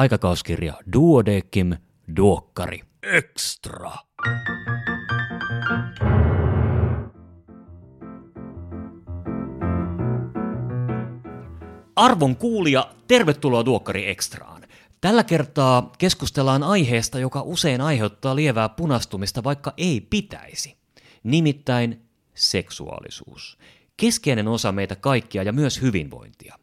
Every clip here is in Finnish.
Aikakauskirja Duodecim, Duokkari eksta. Arvon kuulija, tervetuloa Duokkari ekstraan. Tällä kertaa keskustellaan aiheesta, joka usein aiheuttaa lievää punastumista, vaikka ei pitäisi. Nimittäin seksuaalisuus. Keskeinen osa meitä kaikkia ja myös hyvinvointia.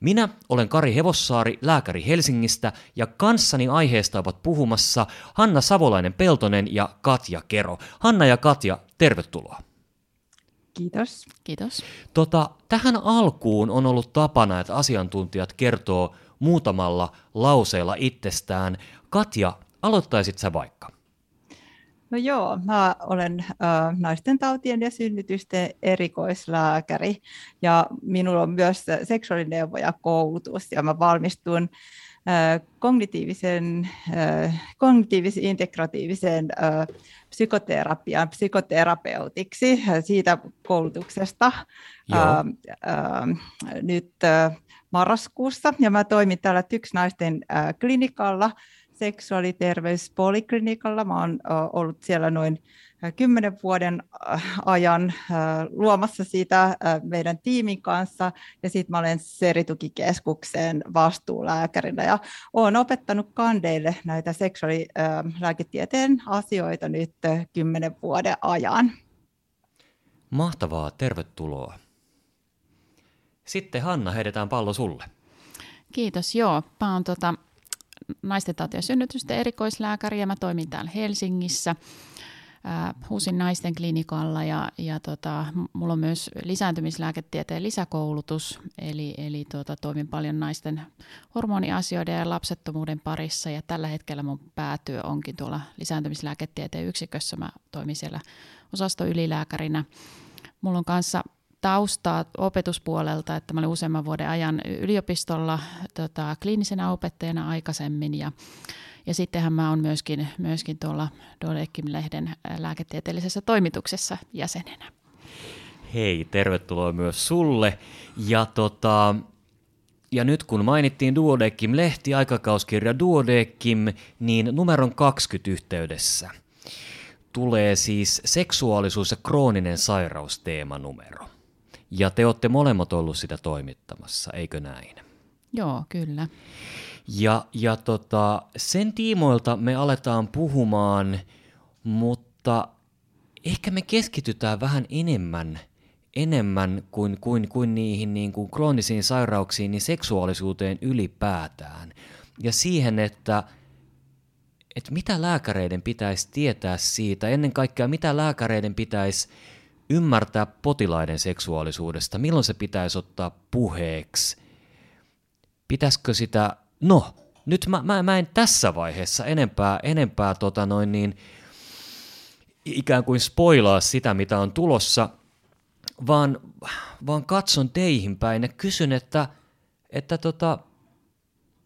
Minä olen Kari Hevossaari, lääkäri Helsingistä, ja kanssani aiheesta ovat puhumassa Hanna Savolainen-Peltonen ja Katja Kero. Hanna ja Katja, tervetuloa. Kiitos. Kiitos. Tähän alkuun on ollut tapana, että asiantuntijat kertoo muutamalla lauseella itsestään. Katja, aloittaisit sä vaikka? No joo, mä olen naisten tautien ja synnytysten erikoislääkäri ja minulla on myös seksuaalineuvojakoulutus ja mä valmistun kognitiivis-integratiiviseen psykoterapiaan psykoterapeutiksi siitä koulutuksesta nyt marraskuussa, ja mä toimin täällä Tyks naisten klinikalla, seksuaaliterveyspoliklinikalla. Mä oon ollut siellä noin 10 vuoden ajan luomassa sitä meidän tiimin kanssa, ja sitten mä olen Seri-tukikeskuksen vastuulääkärinä ja olen opettanut kandeille näitä seksuaalilääketieteen asioita nyt 10 vuoden ajan. Mahtavaa, tervetuloa. Sitten Hanna, heidetään pallo sulle. Kiitos, joo. Mä oon naisten tautien ja synnytysten erikoislääkäri ja mä toimin täällä Helsingissä HUSin naisten klinikalla, ja mulla on myös lisääntymislääketieteen lisäkoulutus, eli toimin paljon naisten hormoniasioiden ja lapsettomuuden parissa, ja tällä hetkellä mun päätyö onkin tuolla lisääntymislääketieteen yksikössä. Mä toimin siellä osastoylilääkärinä. Mulla on kanssa taustaa opetuspuolelta, että mä olin useamman vuoden ajan yliopistolla kliinisenä opettajana aikaisemmin, ja sittenhän mä oon myöskin tuolla Duodecim-lehden lääketieteellisessä toimituksessa jäsenenä. Hei, tervetuloa myös sulle, ja nyt kun mainittiin Duodecim-lehti, aikakauskirja Duodecim, niin numeron 20 yhteydessä tulee siis seksuaalisuus ja krooninen sairaus teemanumero. Ja te olette molemmat ollut sitä toimittamassa, eikö näin? Joo, kyllä. Ja sen tiimoilta me aletaan puhumaan, mutta ehkä me keskitytään vähän enemmän kuin niihin niin kuin kroonisiin sairauksiin, niin seksuaalisuuteen ylipäätään. Ja siihen, että mitä lääkäreiden pitäisi tietää siitä, ennen kaikkea mitä lääkäreiden pitäisi ymmärtää potilaiden seksuaalisuudesta, milloin se pitäisi ottaa puheeksi, pitäisikö sitä, no nyt mä en tässä vaiheessa enempää ikään kuin spoilaa sitä, mitä on tulossa, vaan katson teihin päin ja kysyn, että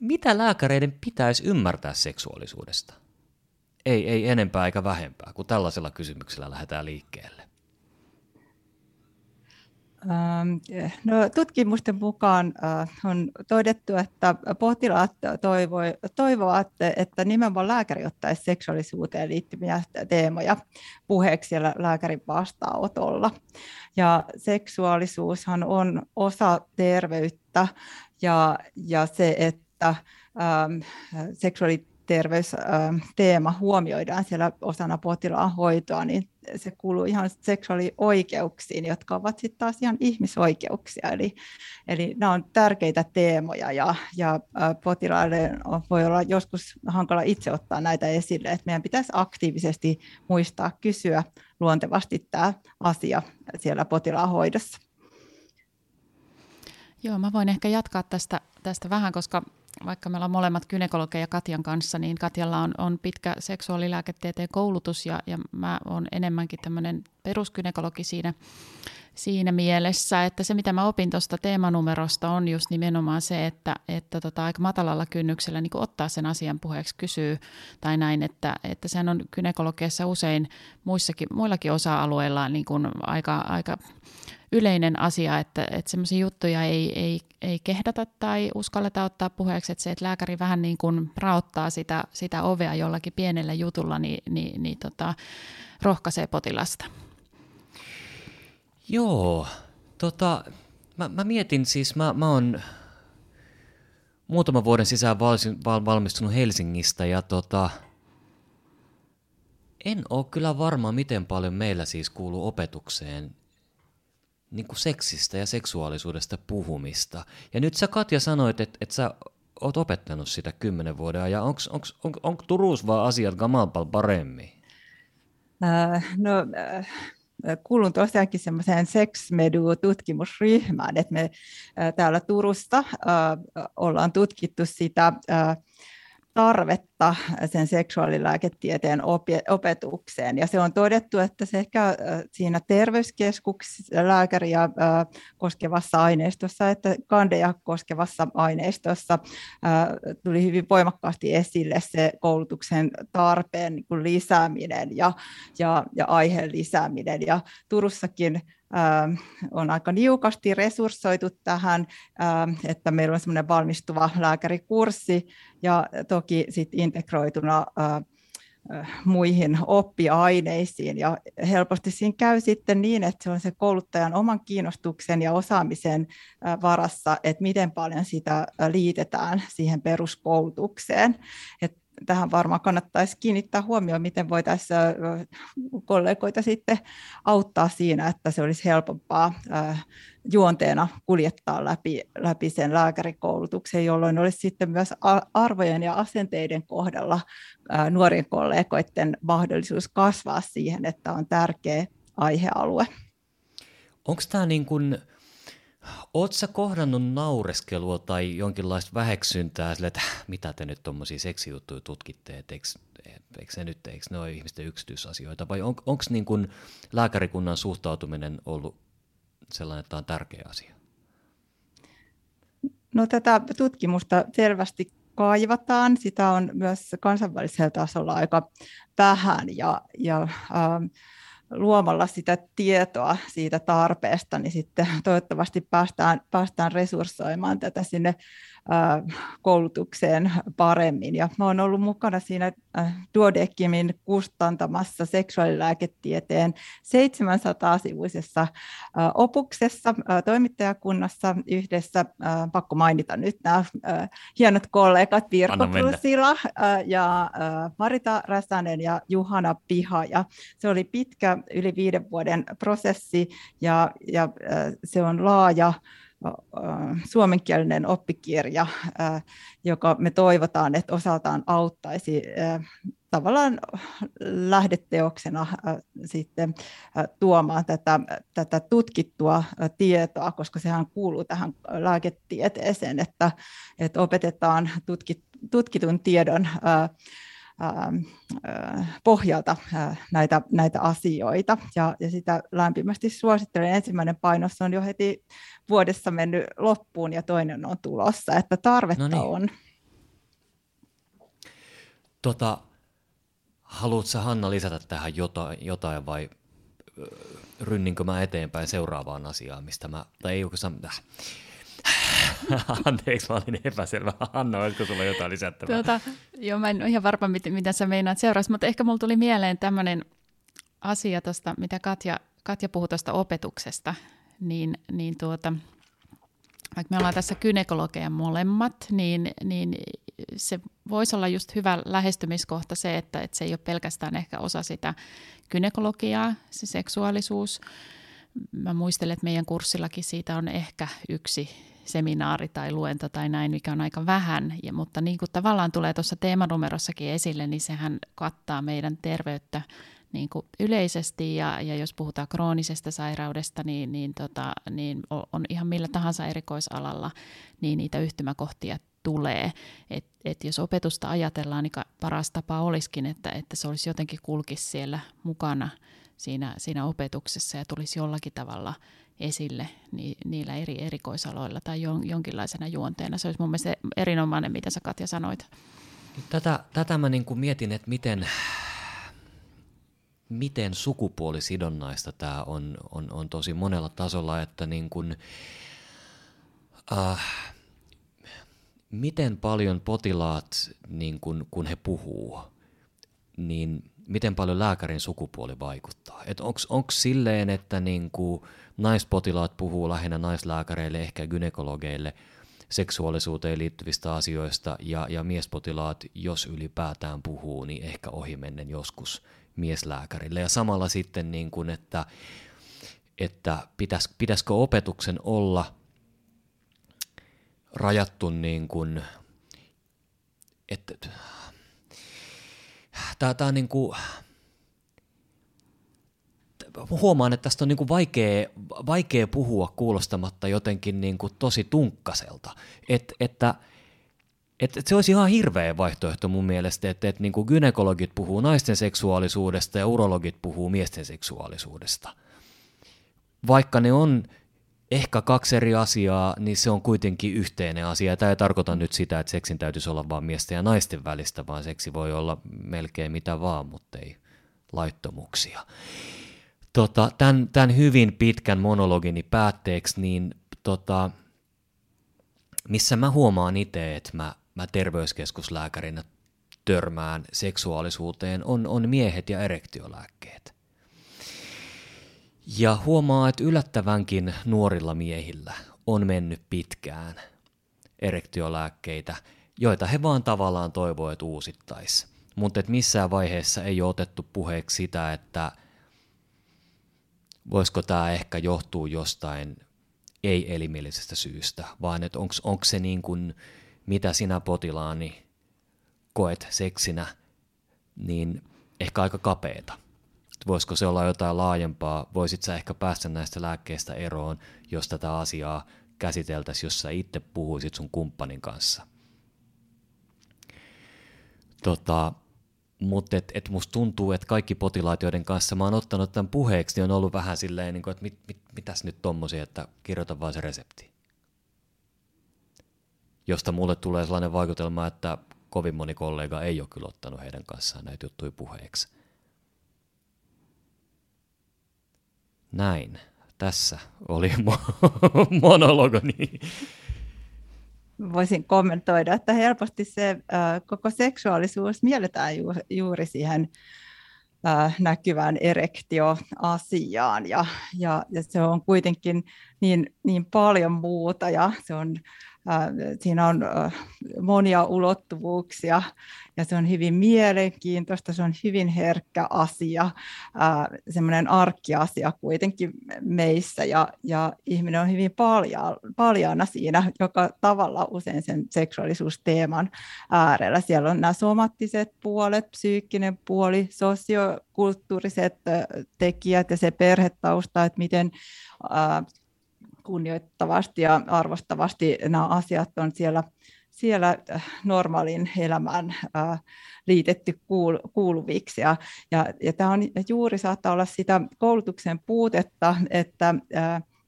mitä lääkäreiden pitäisi ymmärtää seksuaalisuudesta? Ei enempää eikä vähempää, kun tällaisella kysymyksellä lähdetään liikkeelle. No, tutkimusten mukaan on todettu, että potilaat toivovat, että nimenomaan lääkäri ottaisi seksuaalisuuteen liittyviä teemoja puheeksi siellä lääkärin vastaanotolla. Ja seksuaalisuushan on osa terveyttä, ja se, että seksuaaliterveysteema huomioidaan siellä osana potilaan hoitoa, niin se kuuluu ihan seksuaalioikeuksiin, jotka ovat sitten taas ihan ihmisoikeuksia. Eli nämä on tärkeitä teemoja, ja potilaille voi olla joskus hankala itse ottaa näitä esille, että meidän pitäisi aktiivisesti muistaa kysyä luontevasti tämä asia siellä potilaan hoidossa. Joo, mä voin ehkä jatkaa tästä vähän, koska vaikka meillä on molemmat gynekologeja Katjan kanssa, niin Katjalla on pitkä seksuaalilääketieteen koulutus, ja mä oon enemmänkin tämmöinen perusgynekologi siinä mielessä, että se mitä mä opin tuosta teemanumerosta on just nimenomaan se, että aika matalalla kynnyksellä niin kun ottaa sen asian puheeksi, kysyy tai näin, että sehän on gynekologiassa usein muillakin osa-alueilla niin kun aika yleinen asia, että semmoisia juttuja ei kehdata tai uskalleta ottaa puheeksi, että se, että lääkäri vähän niin kuin raottaa sitä ovea jollakin pienellä jutulla, niin rohkaisee potilasta. Joo, mä mietin siis, mä oon muutaman vuoden sisään valmistunut Helsingistä ja en ole kyllä varma, miten paljon meillä siis kuuluu opetukseen niin kuin seksistä ja seksuaalisuudesta puhumista. Ja nyt sä, Katja, sanoit, että sä oot opettanut sitä 10 vuoden ajan. Onko Turussa vaan asiat gamalpal paremmin? Kuulun tosiaankin semmoiseen seksmedu-tutkimusryhmään, että me täällä Turusta ollaan tutkittu sitä tarvetta sen seksuaalilääketieteen opetukseen. Ja se on todettu, että se ehkä siinä terveyskeskuksessa lääkäriä koskevassa aineistossa, että kandeja koskevassa aineistossa tuli hyvin voimakkaasti esille se koulutuksen tarpeen niin kuin lisääminen ja aiheen lisääminen. Ja Turussakin on aika niukasti resurssoitu tähän, että meillä on semmoinen valmistuva lääkärikurssi ja toki sitten integroituna muihin oppiaineisiin. Ja helposti siinä käy sitten niin, että se on se kouluttajan oman kiinnostuksen ja osaamisen varassa, että miten paljon sitä liitetään siihen peruskoulutukseen. Tähän varmaan kannattaisi kiinnittää huomioon, miten voitaisiin kollegoita sitten auttaa siinä, että se olisi helpompaa juonteena kuljettaa läpi sen lääkärikoulutuksen, jolloin olisi sitten myös arvojen ja asenteiden kohdalla nuorien kollegoiden mahdollisuus kasvaa siihen, että on tärkeä aihealue. Onko tämä niin kuin... Oletko sä kohdannut naureskelua tai jonkinlaista väheksyntää sille, että mitä te nyt tuommoisia seksijuttuja tutkitte, että eikö ne ole ihmisten yksityisasioita, vai onko niin kun lääkärikunnan suhtautuminen ollut sellainen, että tämä on tärkeä asia? No, tätä tutkimusta selvästi kaivataan, sitä on myös kansainvälisellä tasolla aika vähän ja luomalla sitä tietoa siitä tarpeesta, niin sitten toivottavasti päästään resurssoimaan tätä sinne koulutukseen paremmin. Ja olen ollut mukana siinä Duodekimin kustantamassa seksuaalilääketieteen 700-sivuisessa opuksessa toimittajakunnassa yhdessä. Pakko mainita nyt nämä hienot kollegat Pirko Brusila ja Marita Räsänen ja Juhana Piha. Ja se oli pitkä, yli 5 vuoden prosessi ja se on laaja suomenkielinen oppikirja, joka me toivotaan, että osaltaan auttaisi tavallaan lähdeteoksena sitten tuomaan tätä tutkittua tietoa, koska sehän kuuluu tähän lääketieteeseen, että opetetaan tutkitun tiedon pohjalta näitä asioita, ja sitä lämpimästi suosittelen. Ensimmäinen painos on jo heti vuodessa mennyt loppuun ja toinen on tulossa, että tarvetta on. Haluatko sä, Hanna, lisätä tähän jotain vai rynninkö mä eteenpäin seuraavaan asiaan, mistä Anteeksi, mä olin epäselvä. Hanna, olisiko sulla jotain lisättävää? Joo, mä en ole ihan varma, mitä sä meinaat seuraavaksi, mutta ehkä mulla tuli mieleen tämmöinen asia tuosta, mitä Katja puhui tuosta opetuksesta, niin vaikka me ollaan tässä gynekologeja molemmat, niin se voisi olla just hyvä lähestymiskohta se, että se ei ole pelkästään ehkä osa sitä gynekologiaa, se seksuaalisuus. Mä muistelen, että meidän kurssillakin siitä on ehkä yksi seminaari tai luento tai näin, mikä on aika vähän, mutta niin kuin tavallaan tulee tuossa teemanumerossakin esille, niin sehän kattaa meidän terveyttä niin kuin yleisesti, ja jos puhutaan kroonisesta sairaudesta, niin on ihan millä tahansa erikoisalalla, niin niitä yhtymäkohtia tulee. Et jos opetusta ajatellaan, niin paras tapa olisikin, että se olisi jotenkin kulkisi siellä mukana siinä opetuksessa ja tulisi jollakin tavalla esille niillä eri erikoisaloilla tai jonkinlaisena juonteena. Se olisi mun mielestä erinomainen, mitä sä, Katja, sanoit. Tätä mä niin kuin mietin, että miten, miten sukupuolisidonnaista tämä on tosi monella tasolla, että niin kun, miten paljon potilaat, niin kun he puhuu, niin miten paljon lääkärin sukupuoli vaikuttaa. Onko silleen, että niin kun naispotilaat puhuu lähinnä naislääkäreille, ehkä gynekologeille, seksuaalisuuteen liittyvistä asioista, ja miespotilaat, jos ylipäätään puhuu, niin ehkä ohimennen joskus mieslääkärille. Ja samalla sitten, niin kuin, että pitäisikö opetuksen olla rajattu, niin kuin, että tämä niin kuin, huomaan, että tästä on niinku vaikea puhua kuulostamatta jotenkin niinku tosi tunkkaselta. Että se olisi ihan hirveä vaihtoehto mun mielestä, että niinku gynekologit puhuu naisten seksuaalisuudesta ja urologit puhuu miesten seksuaalisuudesta. Vaikka ne on ehkä kaksi eri asiaa, niin se on kuitenkin yhteinen asia. Tämä ei tarkoita nyt sitä, että seksin täytyisi olla vain miesten ja naisten välistä, vaan seksi voi olla melkein mitä vaan, mutta ei laittomuuksia. Tämän hyvin pitkän monologini päätteeksi, niin missä mä huomaan itse, että mä terveyskeskuslääkärinä törmään seksuaalisuuteen, on miehet ja erektiolääkkeet. Ja huomaa, että yllättävänkin nuorilla miehillä on mennyt pitkään erektiolääkkeitä, joita he vaan tavallaan toivoo, että uusittaisi. Mutta missään vaiheessa ei ole otettu puheeksi sitä, että voisiko tämä ehkä johtua jostain ei-elimillisestä syystä, vaan että onko se niin kuin, mitä sinä potilaani koet seksinä, niin ehkä aika kapeeta. Voisiko se olla jotain laajempaa, voisit sä ehkä päästä näistä lääkkeistä eroon, jos tätä asiaa käsiteltäisiin, jos sä itse puhuisit sun kumppanin kanssa. Mutta musta tuntuu, että kaikki potilaat, joiden kanssa mä oon ottanut tämän puheeksi, niin on ollut vähän silleen, niin kuin, että mitäs nyt tommosia, että kirjoita vaan se resepti. Josta mulle tulee sellainen vaikutelma, että kovin moni kollega ei ole kyllä ottanut heidän kanssaan näitä juttuja puheeksi. Näin. Tässä oli monologoni. Voisin kommentoida, että helposti se koko seksuaalisuus mielletään juuri siihen näkyvään erektioasiaan ja se on kuitenkin niin paljon muuta ja se on, siinä on monia ulottuvuuksia ja se on hyvin mielenkiintoista, se on hyvin herkkä asia, semmoinen arkkiasia kuitenkin meissä ja ihminen on hyvin paljaana siinä, joka tavalla usein sen seksuaalisuusteeman äärellä. Siellä on nämä somattiset puolet, psyykkinen puoli, sosiokulttuuriset tekijät ja se perhetausta, että miten kunnioittavasti ja arvostavasti nämä asiat on siellä normaalin elämään liitetty kuuluviksi. Ja tämä on juuri saattaa olla sitä koulutuksen puutetta, että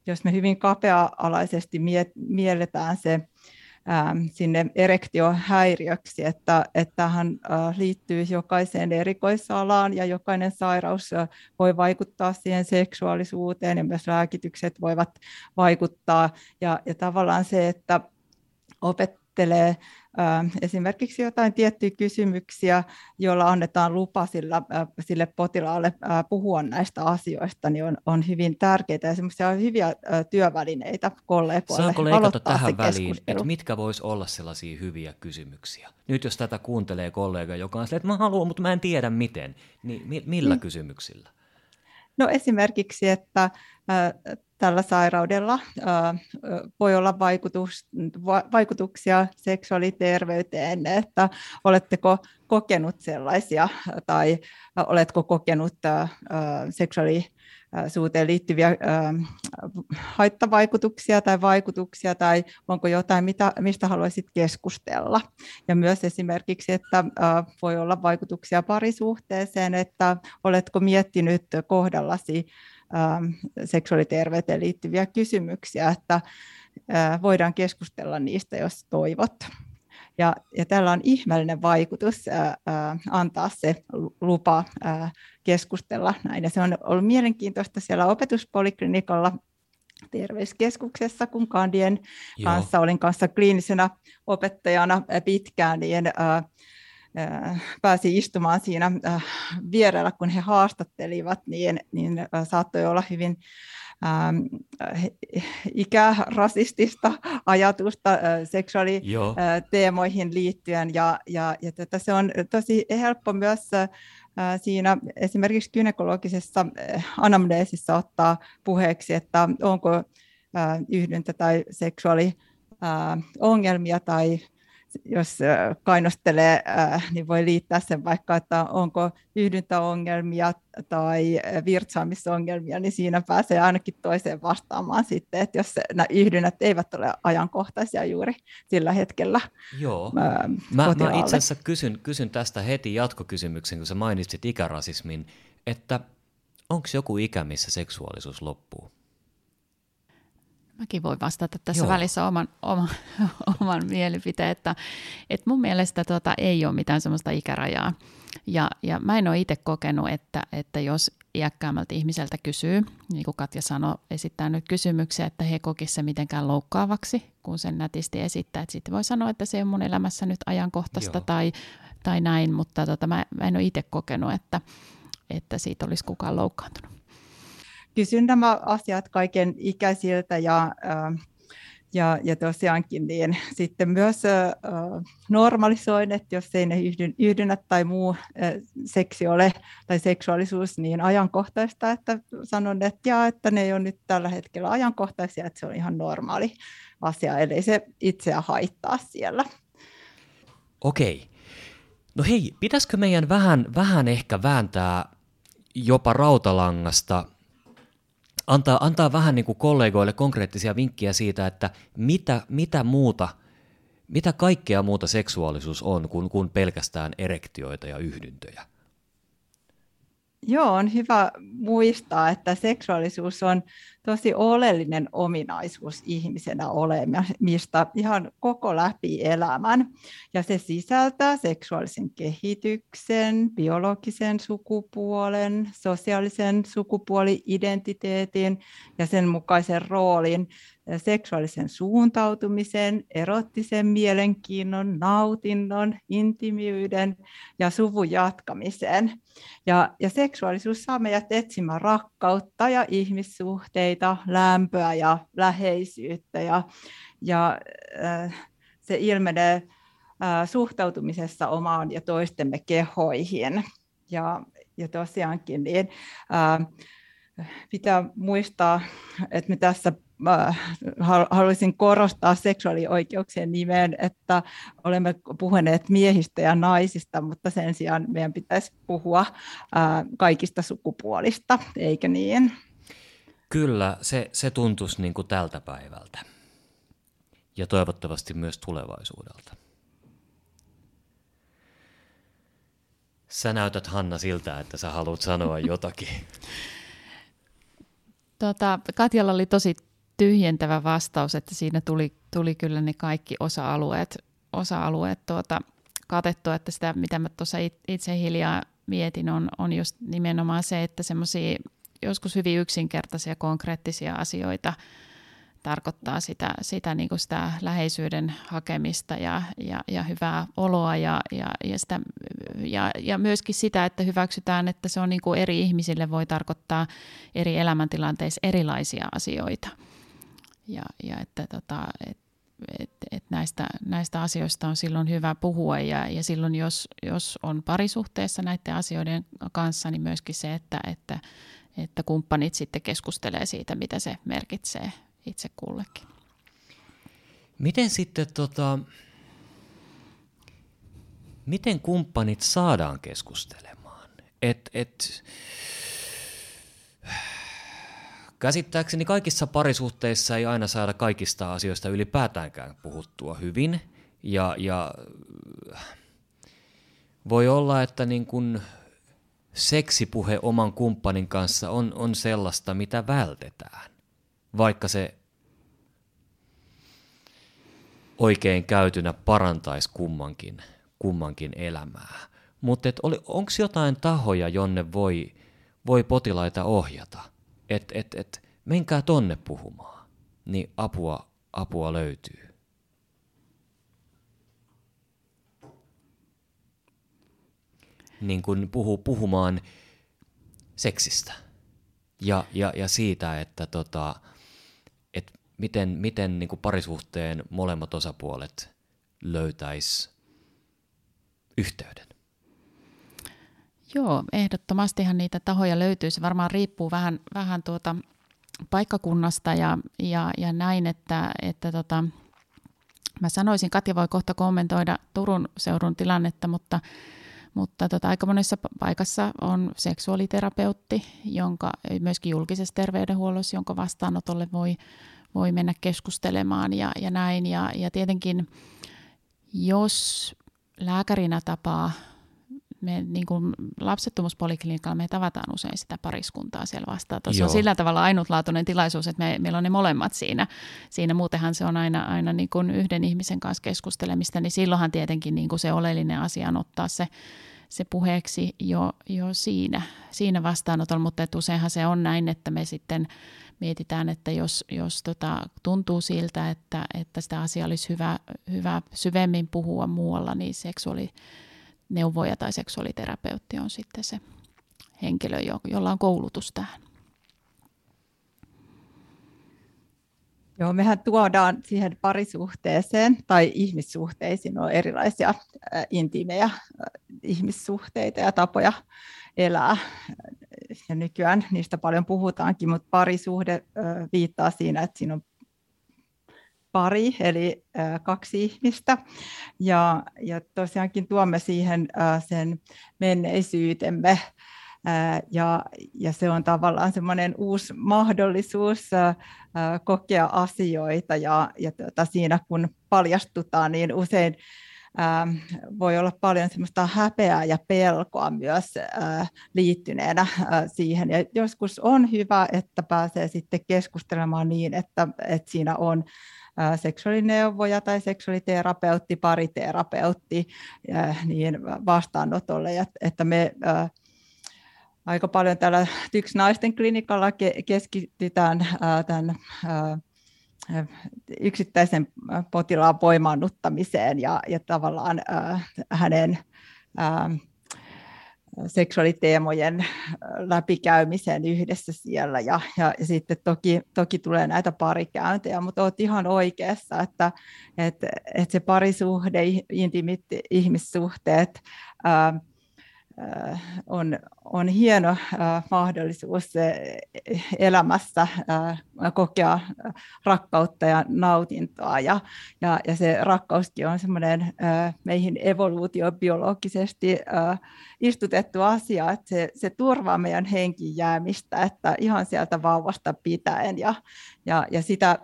jos me hyvin kapea-alaisesti mielletään se sinne erektiohäiriöksi, että tähän liittyy jokaiseen erikoisalaan ja jokainen sairaus voi vaikuttaa siihen seksuaalisuuteen ja myös lääkitykset voivat vaikuttaa ja tavallaan se, että opettelee esimerkiksi jotain tiettyjä kysymyksiä, joilla annetaan lupa sille potilaalle puhua näistä asioista, niin on hyvin tärkeitä ja semmoisia hyviä työvälineitä kollegoille. Saanko leikata tähän väliin, että mitkä vois olla sellaisia hyviä kysymyksiä? Nyt jos tätä kuuntelee kollega, joka on silleen, että mä haluan, mutta mä en tiedä miten, niin millä kysymyksillä? No esimerkiksi, että tällä sairaudella voi olla vaikutuksia seksuaaliterveyteen, että oletteko kokenut sellaisia tai oletko kokenut seksuaalisuuteen liittyviä haittavaikutuksia tai vaikutuksia tai onko jotain, mistä haluaisit keskustella. Ja myös esimerkiksi, että voi olla vaikutuksia parisuhteeseen, että oletko miettinyt kohdallasi seksuaaliterveyteen liittyviä kysymyksiä, että voidaan keskustella niistä, jos toivot. Ja tällä on ihmeellinen vaikutus antaa se lupa keskustella näin. Ja se on ollut mielenkiintoista siellä opetuspoliklinikalla terveyskeskuksessa, kun kandien kanssa olin kliinisenä opettajana pitkään, niin pääsi istumaan siinä vierellä, kun he haastattelivat, niin saattoi olla hyvin ikärasistista ajatusta seksuaaliteemoihin liittyen. Ja se on tosi helppo myös siinä esimerkiksi gynekologisessa anamneesissa ottaa puheeksi, että onko yhdyntä- tai seksuaaliongelmia tai jos kainostelee, niin voi liittää sen vaikka, että onko yhdyntäongelmia tai virtsaamisongelmia, niin siinä pääsee ainakin toiseen vastaamaan sitten, että jos nämä yhdynnät eivät ole ajankohtaisia juuri sillä hetkellä. Joo. Mä itse asiassa kysyn tästä heti jatkokysymyksen, kun sä mainitsit ikärasismin, että onko joku ikä, missä seksuaalisuus loppuu? Mäkin voin vastata tässä välissä oman mielipiteen, että mun mielestä ei ole mitään semmoista ikärajaa. Ja mä en ole itse kokenut, että jos iäkkäämmältä ihmiseltä kysyy, niin kuin Katja sanoi, esittää nyt kysymyksiä, että he kokisivat sen mitenkään loukkaavaksi, kun sen nätisti esittää. Että sitten voi sanoa, että se on mun elämässä nyt ajankohtaista tai näin, mutta mä en ole itse kokenut, että siitä olisi kukaan loukkaantunut. Kysyn nämä asiat kaiken ikäisiltä ja tosiaankin niin sitten myös normalisoin, että jos ei ne yhdynnät tai muu seksi ole tai seksuaalisuus niin ajankohtaista, että sanon, että ne ei ole nyt tällä hetkellä ajankohtaisia, että se on ihan normaali asia, eli se itseä haittaa siellä. Okei. No hei, pitäisikö meidän vähän ehkä vääntää jopa rautalangasta, Antaa vähän niin kuin kollegoille konkreettisia vinkkejä siitä, että mitä kaikkea muuta seksuaalisuus on kuin pelkästään erektioita ja yhdyntöjä. Joo, on hyvä muistaa, että seksuaalisuus on tosi oleellinen ominaisuus ihmisenä olemista ihan koko läpi elämän. Ja se sisältää seksuaalisen kehityksen, biologisen sukupuolen, sosiaalisen sukupuoli-identiteetin ja sen mukaisen roolin, seksuaalisen suuntautumisen, erottisen mielenkiinnon, nautinnon, intimiyden ja suvun jatkamisen. Ja seksuaalisuus saa meidät etsimään rakkautta ja ihmissuhteita, lämpöä ja läheisyyttä. Ja se ilmenee suhtautumisessa omaan ja toistemme kehoihin. Ja tosiaankin niin, pitää muistaa, että me tässä haluaisin korostaa seksuaalioikeuksien nimeen, että olemme puhuneet miehistä ja naisista, mutta sen sijaan meidän pitäisi puhua kaikista sukupuolista, eikö niin? Kyllä, se tuntuisi niin kuin tältä päivältä ja toivottavasti myös tulevaisuudelta. Sä näytät, Hanna, siltä, että sä haluat sanoa jotakin. Katjalla oli tosi tyhjentävä vastaus, että siinä tuli kyllä ne kaikki osa-alueet katettua, että sitä, mitä mä tuossa itse hiljaa mietin, on just nimenomaan se, että semmoisia joskus hyvin yksinkertaisia konkreettisia asioita tarkoittaa sitä, niin kuin sitä läheisyyden hakemista ja hyvää oloa ja myöskin sitä, että hyväksytään, että se on niin kuin eri ihmisille voi tarkoittaa eri elämäntilanteissa erilaisia asioita. Ja että näistä asioista on silloin hyvä puhua ja silloin jos on parisuhteessa näiden asioiden kanssa, niin myöskin se, että kumppanit sitten keskustelee siitä, mitä se merkitsee itse kullekin. Miten sitten miten kumppanit saadaan keskustelemaan? Käsittääkseni kaikissa parisuhteissa ei aina saada kaikista asioista ylipäätäänkään puhuttua hyvin. Ja voi olla, että niin kun seksipuhe oman kumppanin kanssa on sellaista, mitä vältetään. Vaikka se oikein käytynä parantaisi kummankin elämää. Mutta onko jotain tahoja, jonne voi potilaita ohjata, että menkää tonne puhumaan, niin apua löytyy. Niin kun puhumaan seksistä ja siitä, että miten niin kuin parisuhteen molemmat osapuolet löytäisi yhteyden? Joo, ehdottomastihan niitä tahoja löytyy. Se varmaan riippuu vähän paikkakunnasta ja näin, että mä sanoisin, Katja voi kohta kommentoida Turun seudun tilannetta, mutta aika monessa paikassa on seksuaaliterapeutti, jonka myöskin julkisessa terveydenhuollossa, jonka vastaanotolle voi mennä keskustelemaan ja näin. Ja tietenkin, jos lääkärinä tapaa, me niin kuin lapsettomuuspoliklinikalla me tavataan usein sitä pariskuntaa siellä vastaanotossa. Se on sillä tavalla ainutlaatuinen tilaisuus, että meillä on ne molemmat siinä. Muutenhan se on aina niin kuin yhden ihmisen kanssa keskustelemista, niin silloinhan tietenkin niin kuin se oleellinen asia on ottaa se puheeksi jo siinä vastaanotolla, mutta useinhan se on näin, että me sitten mietitään, että jos tuntuu siltä, että sitä asiaa olisi hyvä syvemmin puhua muualla, niin seksuaalineuvoja tai seksuaaliterapeutti on sitten se henkilö, jolla on koulutus tähän. Joo, mehän tuodaan siihen parisuhteeseen tai ihmissuhteisiin on erilaisia intiimejä ihmissuhteita ja tapoja elää. Ja nykyään niistä paljon puhutaankin, mutta parisuhde viittaa siinä, että siinä on pari, eli kaksi ihmistä. Ja tosiaankin tuomme siihen sen menneisyytemme. Ja se on tavallaan semmoinen uusi mahdollisuus kokea asioita ja siinä kun paljastutaan, niin usein voi olla paljon semmoista häpeää ja pelkoa myös liittyneenä siihen. Ja joskus on hyvä, että pääsee sitten keskustelemaan niin, että siinä on seksuaalineuvoja tai seksuaaliterapeutti, pariterapeutti niin vastaanotolle, että me aika paljon täällä Tyks naisten klinikalla keskitytään tämän yksittäisen potilaan voimaannuttamiseen ja tavallaan hänen seksuaaliteemojen läpikäymiseen yhdessä siellä. Ja sitten toki tulee näitä parikäyntejä, mutta olet ihan oikeassa, että se parisuhde, intiimit ihmissuhteet, on hieno mahdollisuus elämässä kokea rakkautta ja nautintoa. Ja se rakkauskin on semmoinen meihin evoluutiobiologisesti istutettu asia, että se turvaa meidän henkiin jäämistä, että ihan sieltä vauvasta pitäen ja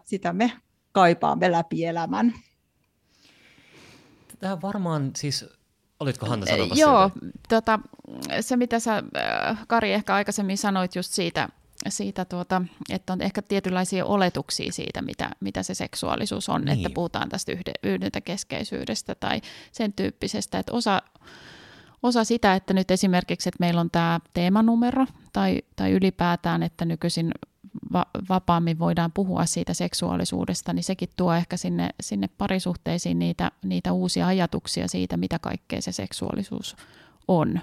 sitä me kaipaamme läpi elämän. Tämä varmaan siis... Olitko Hanna sanomassa? Joo, se mitä sä Kari ehkä aikaisemmin sanoit just siitä, että on ehkä tietynlaisia oletuksia siitä, mitä se seksuaalisuus on, niin. Että puhutaan tästä yhdentäkeskeisyydestä tai sen tyyppisestä, että osa sitä, että nyt esimerkiksi, että meillä on tämä teemanumero tai ylipäätään, että nykyisin vapaammin voidaan puhua siitä seksuaalisuudesta, niin sekin tuo ehkä sinne parisuhteisiin niitä uusia ajatuksia siitä, mitä kaikkea se seksuaalisuus on.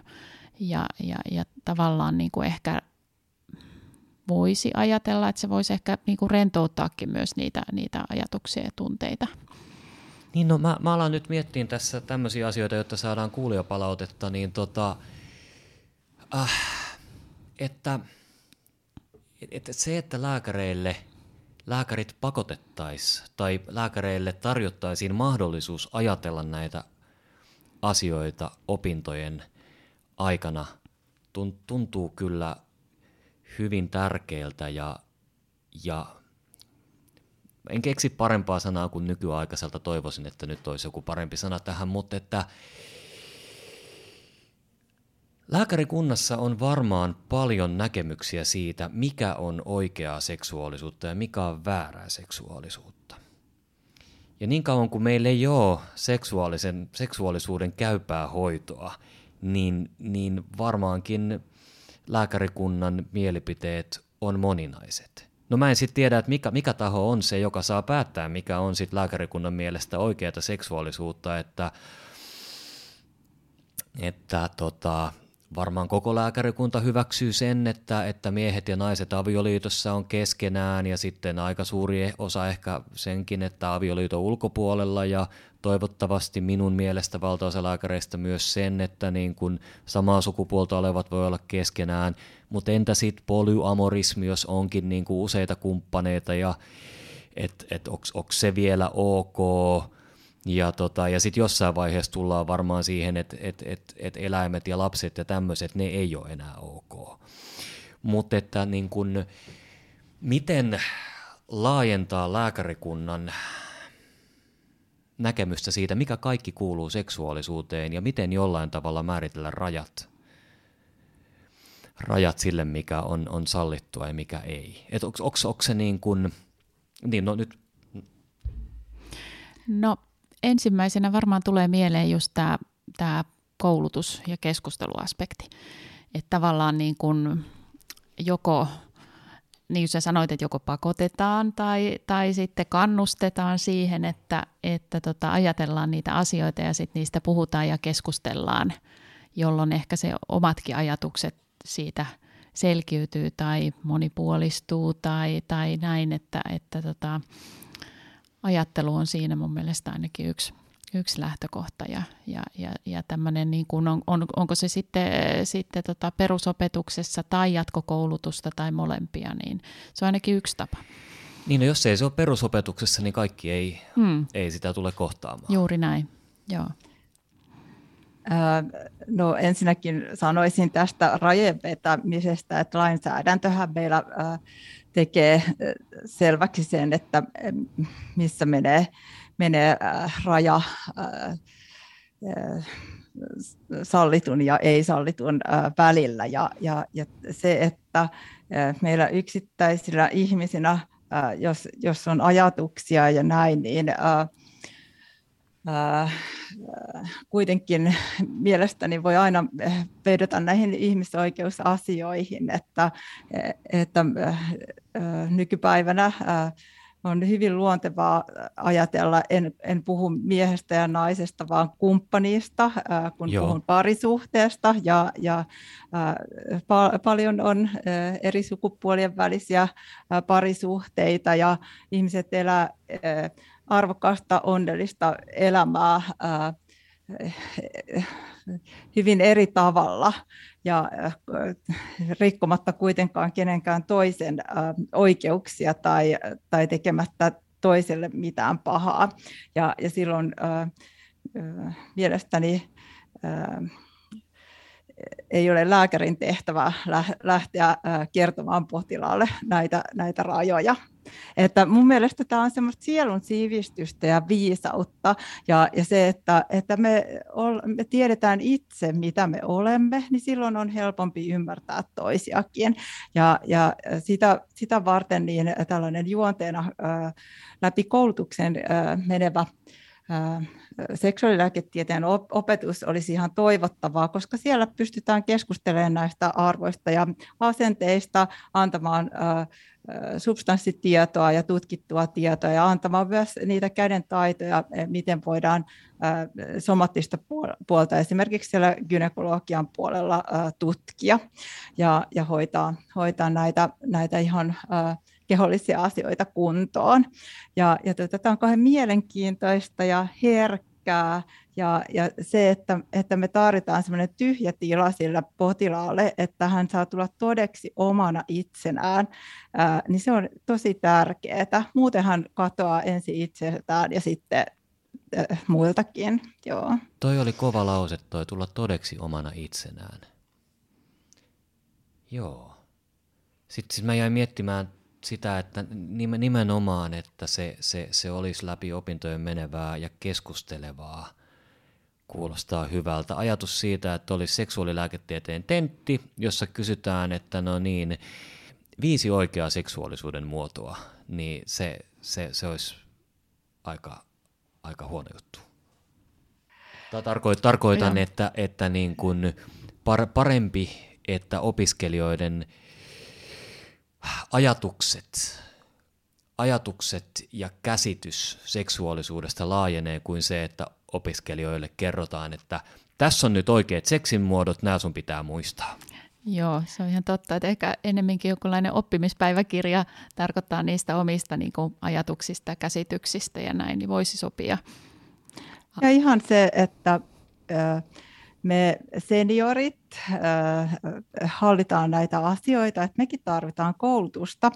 Ja tavallaan niin kuin ehkä voisi ajatella, että se voisi ehkä niin kuin rentouttaakin myös niitä ajatuksia ja tunteita. Niin no, mä alan nyt miettiä tässä tämmöisiä asioita, jotta saadaan kuulijapalautetta, niin että... Että se, että lääkärit pakotettaisiin tai lääkäreille tarjottaisiin mahdollisuus ajatella näitä asioita opintojen aikana, tuntuu kyllä hyvin tärkeältä ja en keksi parempaa sanaa kuin nykyaikaiselta, toivoisin, että nyt olisi joku parempi sana tähän, mutta että lääkärikunnassa on varmaan paljon näkemyksiä siitä, mikä on oikeaa seksuaalisuutta ja mikä on väärää seksuaalisuutta. Ja niin kauan kuin meillä ei ole seksuaalisuuden käypää hoitoa, niin varmaankin lääkärikunnan mielipiteet on moninaiset. No mä en sitten tiedä, että mikä taho on se, joka saa päättää, mikä on sitten lääkärikunnan mielestä oikeata seksuaalisuutta, että varmaan koko lääkärikunta hyväksyy sen, että miehet ja naiset avioliitossa on keskenään, ja sitten aika suuri osa ehkä senkin, että avioliiton ulkopuolella, ja toivottavasti minun mielestä valtaosa lääkäreistä myös sen, että niin kun samaa sukupuolta olevat voi olla keskenään, mutta entä sitten polyamorismi, jos onkin niin kun useita kumppaneita, ja onko se vielä ok? Ja sitten jossain vaiheessa tullaan varmaan siihen, että eläimet ja lapset ja tämmöiset, ne ei ole enää ok. Mutta että niin kun, miten laajentaa lääkärikunnan näkemystä siitä, mikä kaikki kuuluu seksuaalisuuteen ja miten jollain tavalla määritellä rajat sille, mikä on sallittua ja mikä ei. Et onko se niin kun, niin no nyt. No. Ensimmäisenä varmaan tulee mieleen just tämä koulutus- ja keskusteluaspekti, että tavallaan niin kuin joko, niin kuin sä sanoit, että joko pakotetaan tai sitten kannustetaan siihen, että ajatellaan niitä asioita ja sitten niistä puhutaan ja keskustellaan, jolloin ehkä se omatkin ajatukset siitä selkiytyy tai monipuolistuu tai näin, että ajattelu on siinä mun mielestä ainakin yksi lähtökohta ja tämmöinen niin kuin onko se sitten perusopetuksessa tai jatkokoulutusta tai molempia, niin se on ainakin yksi tapa. Niin no, jos ei se ole perusopetuksessa, niin kaikki ei sitä tule kohtaamaan. Juuri näin, joo. No ensinnäkin sanoisin tästä rajojen vetämisestä, että lainsäädäntöhän meillä tekee selväksi sen, että missä menee raja sallitun ja ei-sallitun välillä. Ja se, että meillä yksittäisillä ihmisinä, jos on ajatuksia ja näin, niin kuitenkin mielestäni voi aina vedota näihin ihmisoikeusasioihin, että nykypäivänä on hyvin luontevaa ajatella, en puhu miehestä ja naisesta, vaan kumppanista, kun puhun parisuhteesta. Paljon on eri sukupuolien välisiä parisuhteita ja ihmiset elää arvokasta, onnellista elämää hyvin eri tavalla ja rikkomatta kuitenkaan kenenkään toisen oikeuksia tai tekemättä toiselle mitään pahaa. Ja silloin mielestäni ei ole lääkärin tehtävä lähteä kertomaan potilaalle näitä rajoja. Että mun mielestä tämä on semmoista sielun sivistystä ja viisautta ja se, että me tiedetään itse, mitä me olemme, niin silloin on helpompi ymmärtää toisiakin. Ja sitä varten niin tällainen juonteena läpi koulutuksen menevä seksuaalilääketieteen opetus olisi ihan toivottavaa, koska siellä pystytään keskustelemaan näistä arvoista ja asenteista, antamaan substanssitietoa ja tutkittua tietoa ja antamaan myös niitä kädentaitoja, miten voidaan somaattista puolta esimerkiksi siellä gynekologian puolella tutkia ja hoitaa näitä ihan kehollisia asioita kuntoon. Tämä on kauhean mielenkiintoista ja herkkää. Ja se, että me tarvitaan semmoinen tyhjä tila sillä potilaalle, että hän saa tulla todeksi omana itsenään, niin se on tosi tärkeää. Muuten hän katoaa ensin itseltään ja sitten muiltakin. Joo. Toi oli kova lause, toi tulla todeksi omana itsenään. Joo. Sitten siis mä jäin miettimään sitä, että nimenomaan, että se olisi läpi opintojen menevää ja keskustelevaa, kuulostaa hyvältä. Ajatus siitä, että olisi seksuaalilääketieteen tentti, jossa kysytään, että no niin, 5 oikeaa seksuaalisuuden muotoa, niin se olisi aika aika huono juttu. Tarkoitan, että niin kuin parempi, että opiskelijoiden ajatukset ja käsitys seksuaalisuudesta laajenee kuin se, että opiskelijoille kerrotaan, että tässä on nyt oikeat seksin muodot, nämä sun pitää muistaa. Joo, se on ihan totta, että ehkä ennemminkin jokinlainen oppimispäiväkirja tarkoittaa niistä omista niin kuin ajatuksista ja käsityksistä ja näin, niin voisi sopia. Ja ihan se, että me seniorit hallitaan näitä asioita, että mekin tarvitaan koulutusta,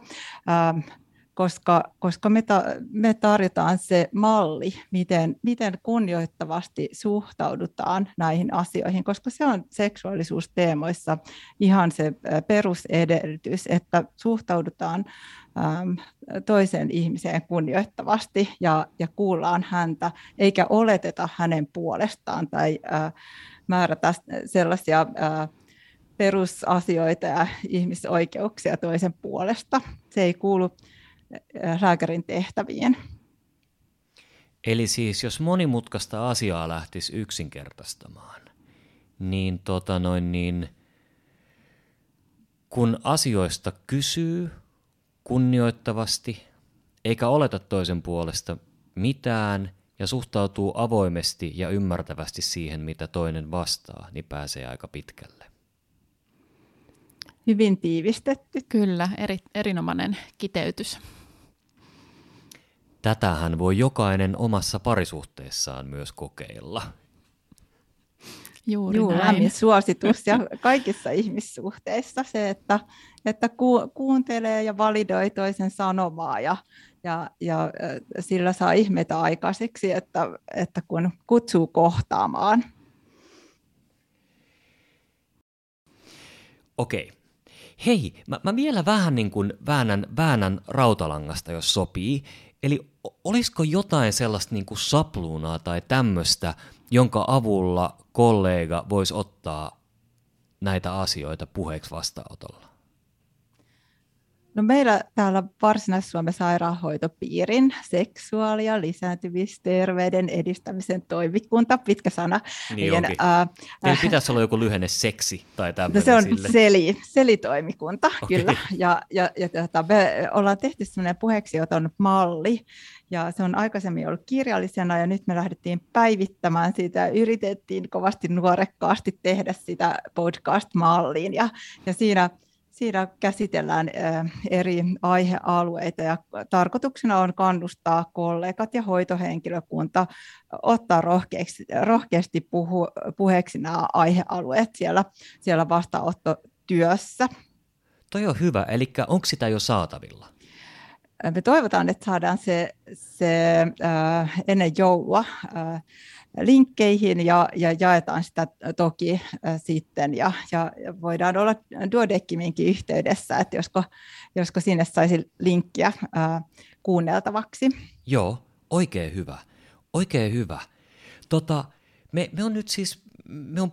koska me tarjotaan se malli, miten kunnioittavasti suhtaudutaan näihin asioihin, koska se on seksuaalisuusteemoissa ihan se perusedellytys, että suhtaudutaan toiseen ihmiseen kunnioittavasti ja kuullaan häntä, eikä oleteta hänen puolestaan tai määrätä sellaisia perusasioita ja ihmisoikeuksia toisen puolesta. Se ei kuulu lääkärin tehtäviin. Eli siis jos monimutkaista asiaa lähtisi yksinkertaistamaan, niin, kun asioista kysyy kunnioittavasti, eikä oleta toisen puolesta mitään ja suhtautuu avoimesti ja ymmärtävästi siihen, mitä toinen vastaa, niin pääsee aika pitkälle. Hyvin tiivistetty. Kyllä, erinomainen kiteytys. Tätähän voi jokainen omassa parisuhteessaan myös kokeilla. Juuri näin. Suositus ja kaikissa ihmissuhteissa se, että kuuntelee ja validoi toisen sanomaa ja sillä saa ihmeitä aikaiseksi, että kun kutsuu kohtaamaan. Okei. Hei, mä vielä vähän niin kuin väännän rautalangasta, jos sopii. Eli olisiko jotain sellaista niin kuin sapluunaa tai tämmöistä, jonka avulla kollega voisi ottaa näitä asioita puheeksi vastaanotolla? No meillä täällä Varsinais-Suomen sairaanhoitopiirin seksuaali- ja lisääntymisterveyden edistämisen toimikunta, pitkä sana. Niin onkin. Pitäisi olla joku lyhenne seksi tai tämmöinen. No se on sille. Selitoimikunta, okay. Kyllä. Ja me ollaan tehty semmoinen puheeksioton malli. Ja se on aikaisemmin ollut kirjallisena ja nyt me lähdettiin päivittämään sitä ja yritettiin kovasti nuorekkaasti tehdä sitä podcast-malliin. Ja siinä käsitellään eri aihealueita ja tarkoituksena on kannustaa kollegat ja hoitohenkilökunta ottaa rohkeasti puheeksi nämä aihealueet siellä vastaanottotyössä. Toi on hyvä, eli onko sitä jo saatavilla? Me toivotaan, että saadaan se ennen joulua linkkeihin ja jaetaan sitä toki sitten ja voidaan olla Duodeciminkin yhteydessä, että josko sinne saisi linkkiä kuunneltavaksi. Joo, oikein hyvä. Me on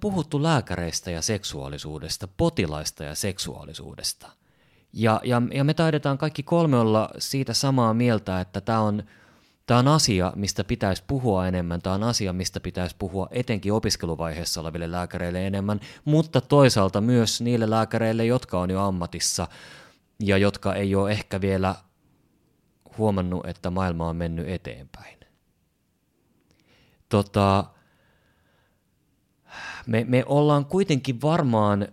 puhuttu lääkäreistä ja seksuaalisuudesta, potilaista ja seksuaalisuudesta. Ja me taidetaan kaikki kolme olla siitä samaa mieltä, että tämä on asia, mistä pitäisi puhua enemmän. Tämä on asia, mistä pitäisi puhua etenkin opiskeluvaiheessa oleville lääkäreille enemmän, mutta toisaalta myös niille lääkäreille, jotka on jo ammatissa ja jotka ei ole ehkä vielä huomannut, että maailma on mennyt eteenpäin. Me ollaan kuitenkin varmaan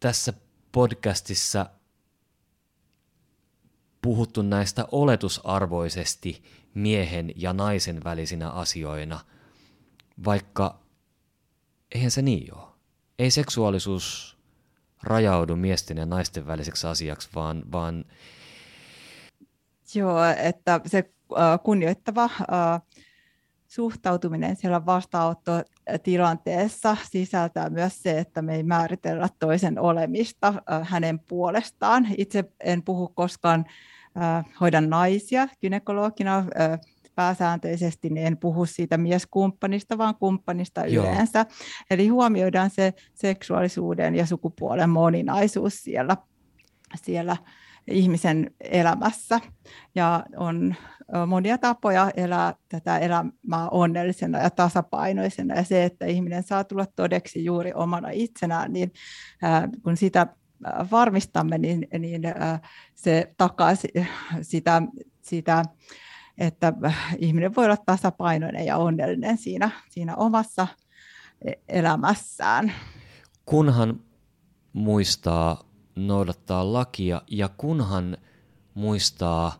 tässä podcastissa puhuttu näistä oletusarvoisesti miehen ja naisen välisinä asioina, vaikka eihän se niin ole. Ei seksuaalisuus rajaudu miesten ja naisten väliseksi asiaksi, vaan... Joo, että se kunnioittava suhtautuminen siellä vastaanottotilanteessa sisältää myös se, että me ei määritellä toisen olemista hänen puolestaan. Itse en puhu koskaan hoidan naisia gynekologina pääsääntöisesti, niin en puhu siitä mieskumppanista, vaan kumppanista yleensä. Joo. Eli huomioidaan se seksuaalisuuden ja sukupuolen moninaisuus siellä ihmisen elämässä ja on monia tapoja elää tätä elämää onnellisena ja tasapainoisena ja se, että ihminen saa tulla todeksi juuri omana itsenään, niin kun sitä varmistamme, niin se takaa sitä, että ihminen voi olla tasapainoinen ja onnellinen siinä omassa elämässään. Kunhan muistaa noudattaa lakia ja kunhan muistaa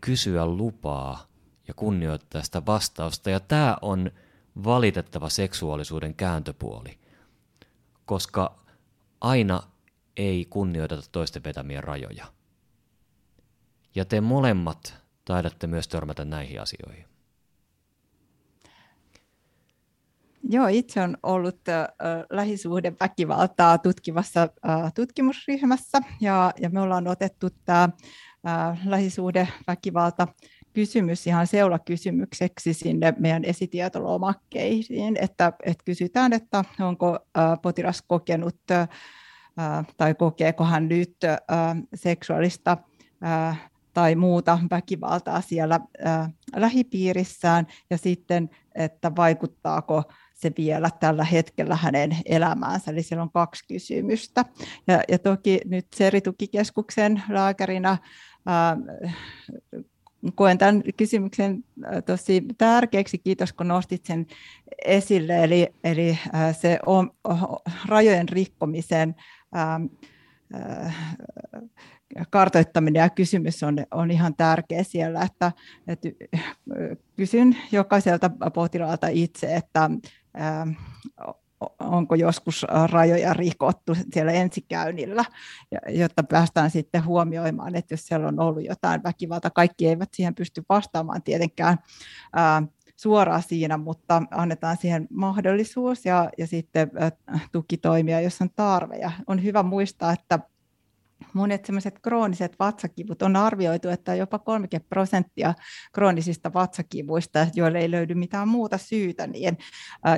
kysyä lupaa ja kunnioittaa sitä vastausta. Ja tämä on valitettava seksuaalisuuden kääntöpuoli, koska aina ei kunnioiteta toisten vetämiä rajoja. Ja te molemmat taidatte myös törmätä näihin asioihin. Joo, itse on ollut lähisuhdeväkivaltaa tutkivassa tutkimusryhmässä ja me ollaan otettu tämä lähisuhdeväkivalta kysymys ihan seulakysymykseksi sinne meidän esitietolomakkeisiin, että kysytään, että onko potilas kokenut tai kokeeko hän nyt seksuaalista tai muuta väkivaltaa siellä lähipiirissään ja sitten, että vaikuttaako se vielä tällä hetkellä hänen elämäänsä. Eli siellä on kaksi kysymystä. Ja toki nyt Seri-tukikeskuksen lääkärinä koen tämän kysymyksen tosi tärkeäksi. Kiitos, kun nostit sen esille. Eli se on rajojen rikkomisen kartoittaminen ja kysymys on ihan tärkeä siellä, että kysyn jokaiselta potilaalta itse, että onko joskus rajoja rikottu siellä ensikäynnillä, jotta päästään sitten huomioimaan, että jos siellä on ollut jotain väkivaltaa, kaikki eivät siihen pysty vastaamaan tietenkään suoraan siinä, mutta annetaan siihen mahdollisuus ja sitten tukitoimia, jos on tarve. Ja on hyvä muistaa, että monet sellaiset krooniset vatsakivut on arvioitu, että jopa 30% kroonisista vatsakivuista, joille ei löydy mitään muuta syytä, niin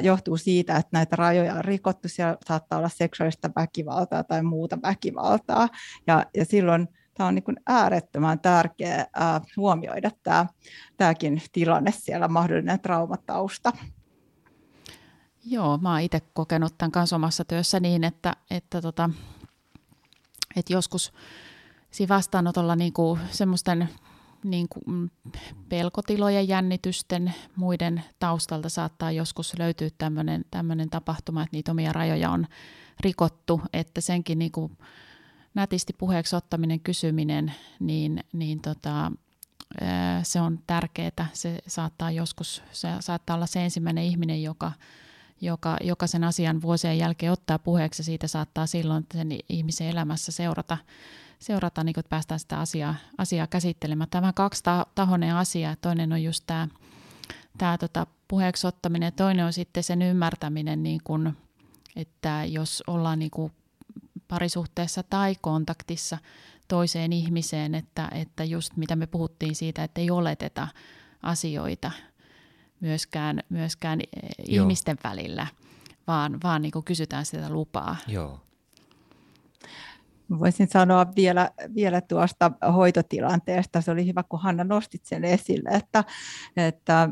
johtuu siitä, että näitä rajoja on rikottu. Siellä saattaa olla seksuaalista väkivaltaa tai muuta väkivaltaa. Ja silloin tämä on niin kuin äärettömän tärkeää huomioida tämäkin tilanne siellä, mahdollinen traumatausta. Joo, mä oon itse kokenut tämän kanssa omassa työssä niin, että joskus siinä vastaanotolla niinku semmoisten niinku pelkotilojen, jännitysten, muiden taustalta saattaa joskus löytyä tämmöinen tapahtuma, että niitä omia rajoja on rikottu, että senkin niinku nätisti puheeksi ottaminen, kysyminen, niin se on tärkeää. Se saattaa olla se ensimmäinen ihminen, joka sen asian vuosien jälkeen ottaa puheeksi, ja siitä saattaa silloin sen ihmisen elämässä seurata niin kuin päästään sitä asiaa käsittelemään. Tämä kaksitahoinen asia, toinen on just tämä puheeksi ottaminen, ja toinen on sitten sen ymmärtäminen, niin kuin, että jos ollaan niin kuin parisuhteessa tai kontaktissa toiseen ihmiseen, että just mitä me puhuttiin siitä, että ei oleteta asioita myöskään ihmisten välillä, vaan niin kuin kysytään sitä lupaa. Joo. Voisin sanoa vielä tuosta hoitotilanteesta. Se oli hyvä, kun Hanna nostit sen esille, että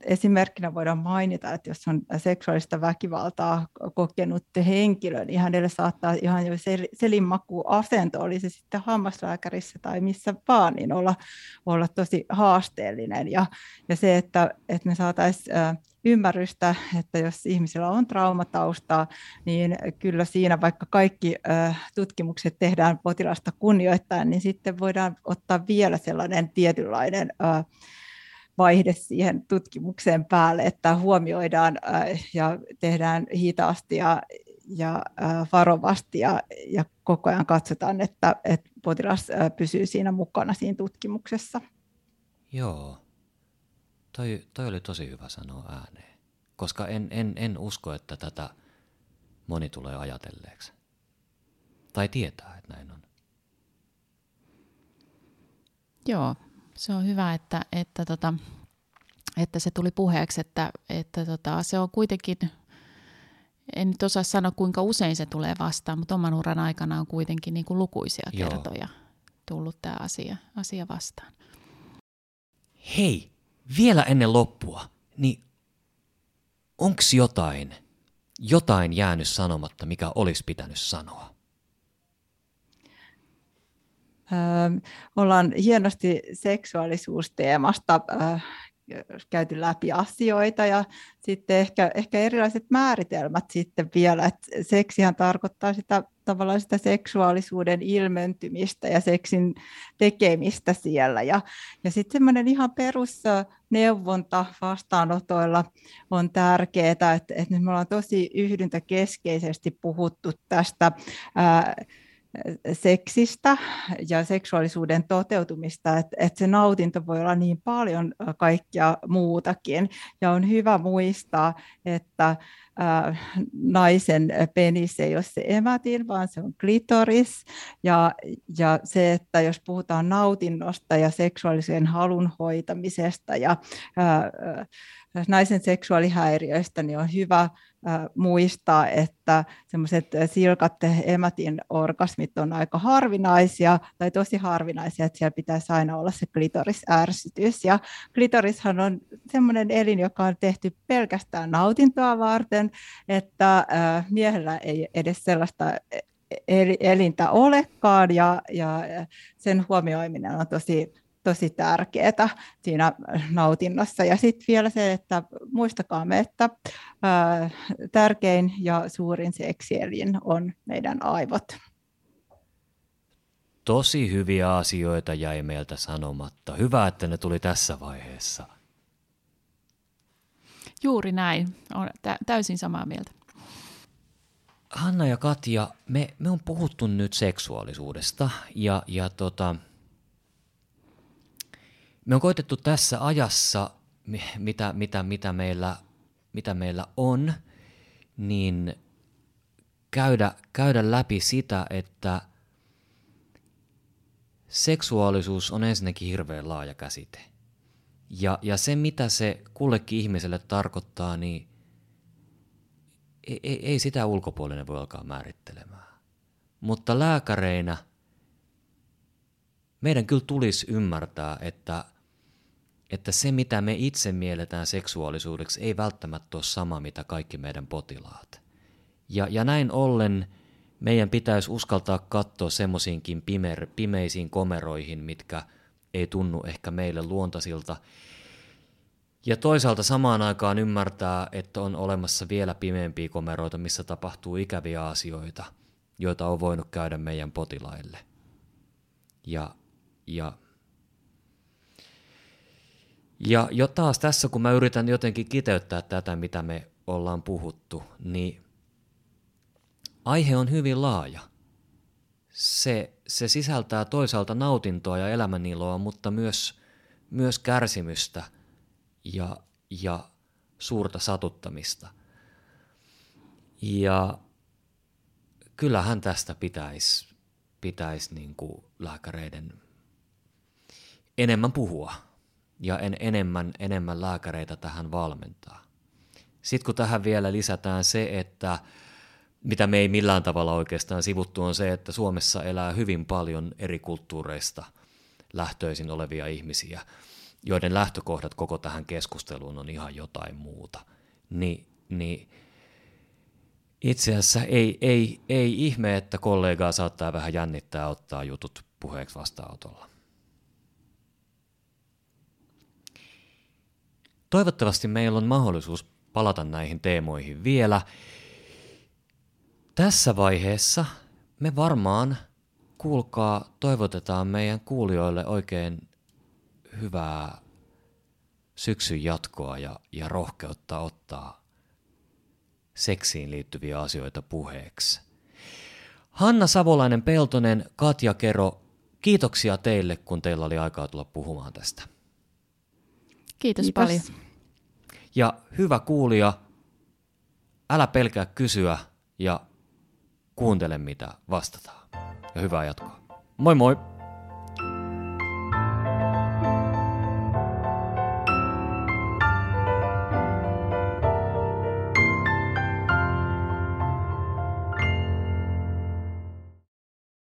esimerkkinä voidaan mainita, että jos on seksuaalista väkivaltaa kokenut henkilö, niin hänelle saattaa ihan jo selinmakuasento, oli se sitten hammaslääkärissä tai missä vaan, niin olla tosi haasteellinen. Ja se, että me saataisiin ymmärrystä, että jos ihmisellä on traumataustaa, niin kyllä siinä vaikka kaikki tutkimukset tehdään potilasta kunnioittaen, niin sitten voidaan ottaa vielä sellainen tietynlainen vaihde siihen tutkimukseen päälle, että huomioidaan ja tehdään hitaasti ja varovasti ja koko ajan katsotaan, että potilas pysyy siinä mukana siinä tutkimuksessa. Joo. Toi oli tosi hyvä sanoa ääneen, koska en usko, että tätä moni tulee ajatelleeksi. Tai tietää, että näin on. Joo, se on hyvä, että se tuli puheeksi, että se on kuitenkin, en nyt osaa sanoa kuinka usein se tulee vastaan, mutta oman uran aikana on kuitenkin niin kuin lukuisia kertoja. tullut tämä asia vastaan. Hei, vielä ennen loppua, niin onko jotain jäänyt sanomatta, mikä olisi pitänyt sanoa? Ollaan hienosti seksuaalisuusteemasta käyty läpi asioita ja sitten ehkä erilaiset määritelmät sitten vielä, että seksihän tarkoittaa sitä tavallaan sitä seksuaalisuuden ilmentymistä ja seksin tekemistä siellä ja sitten semmoinen ihan perusneuvonta vastaanotoilla on tärkeää, että nyt me ollaan tosi yhdyntäkeskeisesti puhuttu tästä seksistä ja seksuaalisuuden toteutumista, että se nautinto voi olla niin paljon kaikkea muutakin. Ja on hyvä muistaa, että naisen penis ei ole se emätin, vaan se on klitoris. Ja se, että jos puhutaan nautinnosta ja seksuaalisen halun hoitamisesta ja naisen seksuaalihäiriöistä, niin on hyvä muistaa, että semmoiset silkat emätin orgasmit on aika harvinaisia tai tosi harvinaisia, että siellä pitäisi aina olla se klitorisärsytys. Ja klitorishan on semmoinen elin, joka on tehty pelkästään nautintoa varten, että miehellä ei edes sellaista elintä olekaan ja sen huomioiminen on tosi tärkeää siinä nautinnossa. Ja sitten vielä se, että muistakaamme, että tärkein ja suurin seksielin on meidän aivot. Tosi hyviä asioita jäi meiltä sanomatta. Hyvä, että ne tuli tässä vaiheessa. Juuri näin. Olen täysin samaa mieltä. Hanna ja Katja, me on puhuttu nyt seksuaalisuudesta ja me on koitettu tässä ajassa, mitä meillä on, niin käydä läpi sitä, että seksuaalisuus on ensinnäkin hirveän laaja käsite. Ja se, mitä se kullekin ihmiselle tarkoittaa, niin ei sitä ulkopuolinen voi alkaa määrittelemään. Mutta lääkäreinä meidän kyllä tulisi ymmärtää, että se, mitä me itse mielletään seksuaalisuudeksi, ei välttämättä ole sama, mitä kaikki meidän potilaat. Ja näin ollen meidän pitäisi uskaltaa katsoa semmoisiinkin pimeisiin komeroihin, mitkä ei tunnu ehkä meille luontaisilta. Ja toisaalta samaan aikaan ymmärtää, että on olemassa vielä pimeämpiä komeroita, missä tapahtuu ikäviä asioita, joita on voinut käydä meidän potilaille. Ja taas tässä, kun mä yritän jotenkin kiteyttää tätä, mitä me ollaan puhuttu, niin aihe on hyvin laaja. Se sisältää toisaalta nautintoa ja elämäniloa, mutta myös kärsimystä ja suurta satuttamista. Ja kyllähän tästä pitäisi niin kuin lääkäreiden enemmän puhua ja enemmän lääkäreitä tähän valmentaa. Sitten kun tähän vielä lisätään se, että mitä me ei millään tavalla oikeastaan sivuttu, on se, että Suomessa elää hyvin paljon eri kulttuureista lähtöisin olevia ihmisiä, joiden lähtökohdat koko tähän keskusteluun on ihan jotain muuta. Niin itse asiassa ei ihme, että kollegaa saattaa vähän jännittää ottaa jutut puheeksi vastaanotolla. Toivottavasti meillä on mahdollisuus palata näihin teemoihin vielä. Tässä vaiheessa me varmaan, kuulkaa, toivotetaan meidän kuulijoille oikein hyvää syksyn jatkoa ja rohkeutta ottaa seksiin liittyviä asioita puheeksi. Hanna Savolainen-Peltonen, Katja Kero, kiitoksia teille, kun teillä oli aikaa tulla puhumaan tästä. Kiitos paljon. Ja hyvä kuulija, älä pelkää kysyä ja kuuntele, mitä vastataan. Ja hyvää jatkoa. Moi moi!